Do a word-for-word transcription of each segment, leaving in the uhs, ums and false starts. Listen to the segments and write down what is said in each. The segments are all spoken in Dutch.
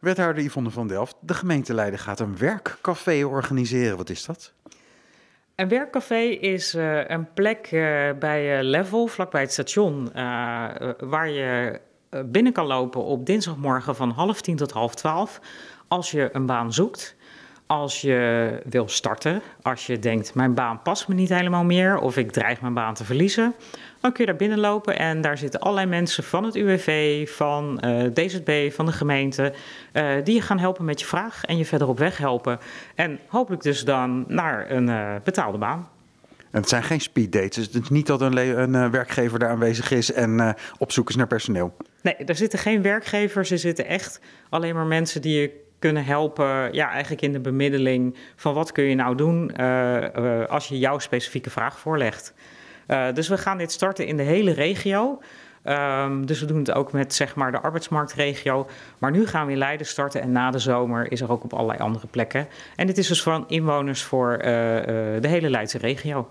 Wethouder Yvonne van Delft, de gemeente Leiden gaat een werkcafé organiseren. Wat is dat? Een werkcafé is uh, een plek uh, bij uh, Level, vlakbij het station, uh, waar je uh, binnen kan lopen op dinsdagmorgen van half tien tot half twaalf. Als je een baan zoekt, als je wil starten, als je denkt mijn baan past me niet helemaal meer of ik dreig mijn baan te verliezen, dan kun je daar binnen lopen en daar zitten allerlei mensen van het U W V, van uh, D Z B, van de gemeente, uh, die je gaan helpen met je vraag en je verder op weg helpen. En hopelijk dus dan naar een uh, betaalde baan. En het zijn geen speeddates, dus het is niet dat een, le- een uh, werkgever daar aanwezig is en uh, op zoek is naar personeel. Nee, daar zitten geen werkgevers, er zitten echt alleen maar mensen die je kunnen helpen, ja, eigenlijk in de bemiddeling van wat kun je nou doen uh, uh, als je jouw specifieke vraag voorlegt. Uh, dus we gaan dit starten in de hele regio. Um, dus we doen het ook met, zeg maar, de arbeidsmarktregio. Maar nu gaan we in Leiden starten en na de zomer is er ook op allerlei andere plekken. En dit is dus van inwoners voor uh, uh, de hele Leidse regio.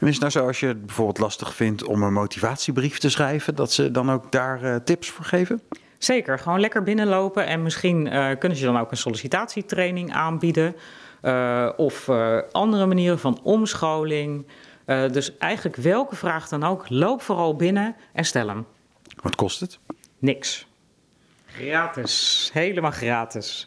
En is het nou zo, als je het bijvoorbeeld lastig vindt om een motivatiebrief te schrijven, dat ze dan ook daar uh, tips voor geven? Zeker, gewoon lekker binnenlopen en misschien uh, kunnen ze dan ook een sollicitatietraining aanbieden. Uh, of uh, andere manieren van omscholing. Uh, dus eigenlijk welke vraag dan ook, loop vooral binnen en stel hem. Wat kost het? Niks. Gratis, helemaal gratis.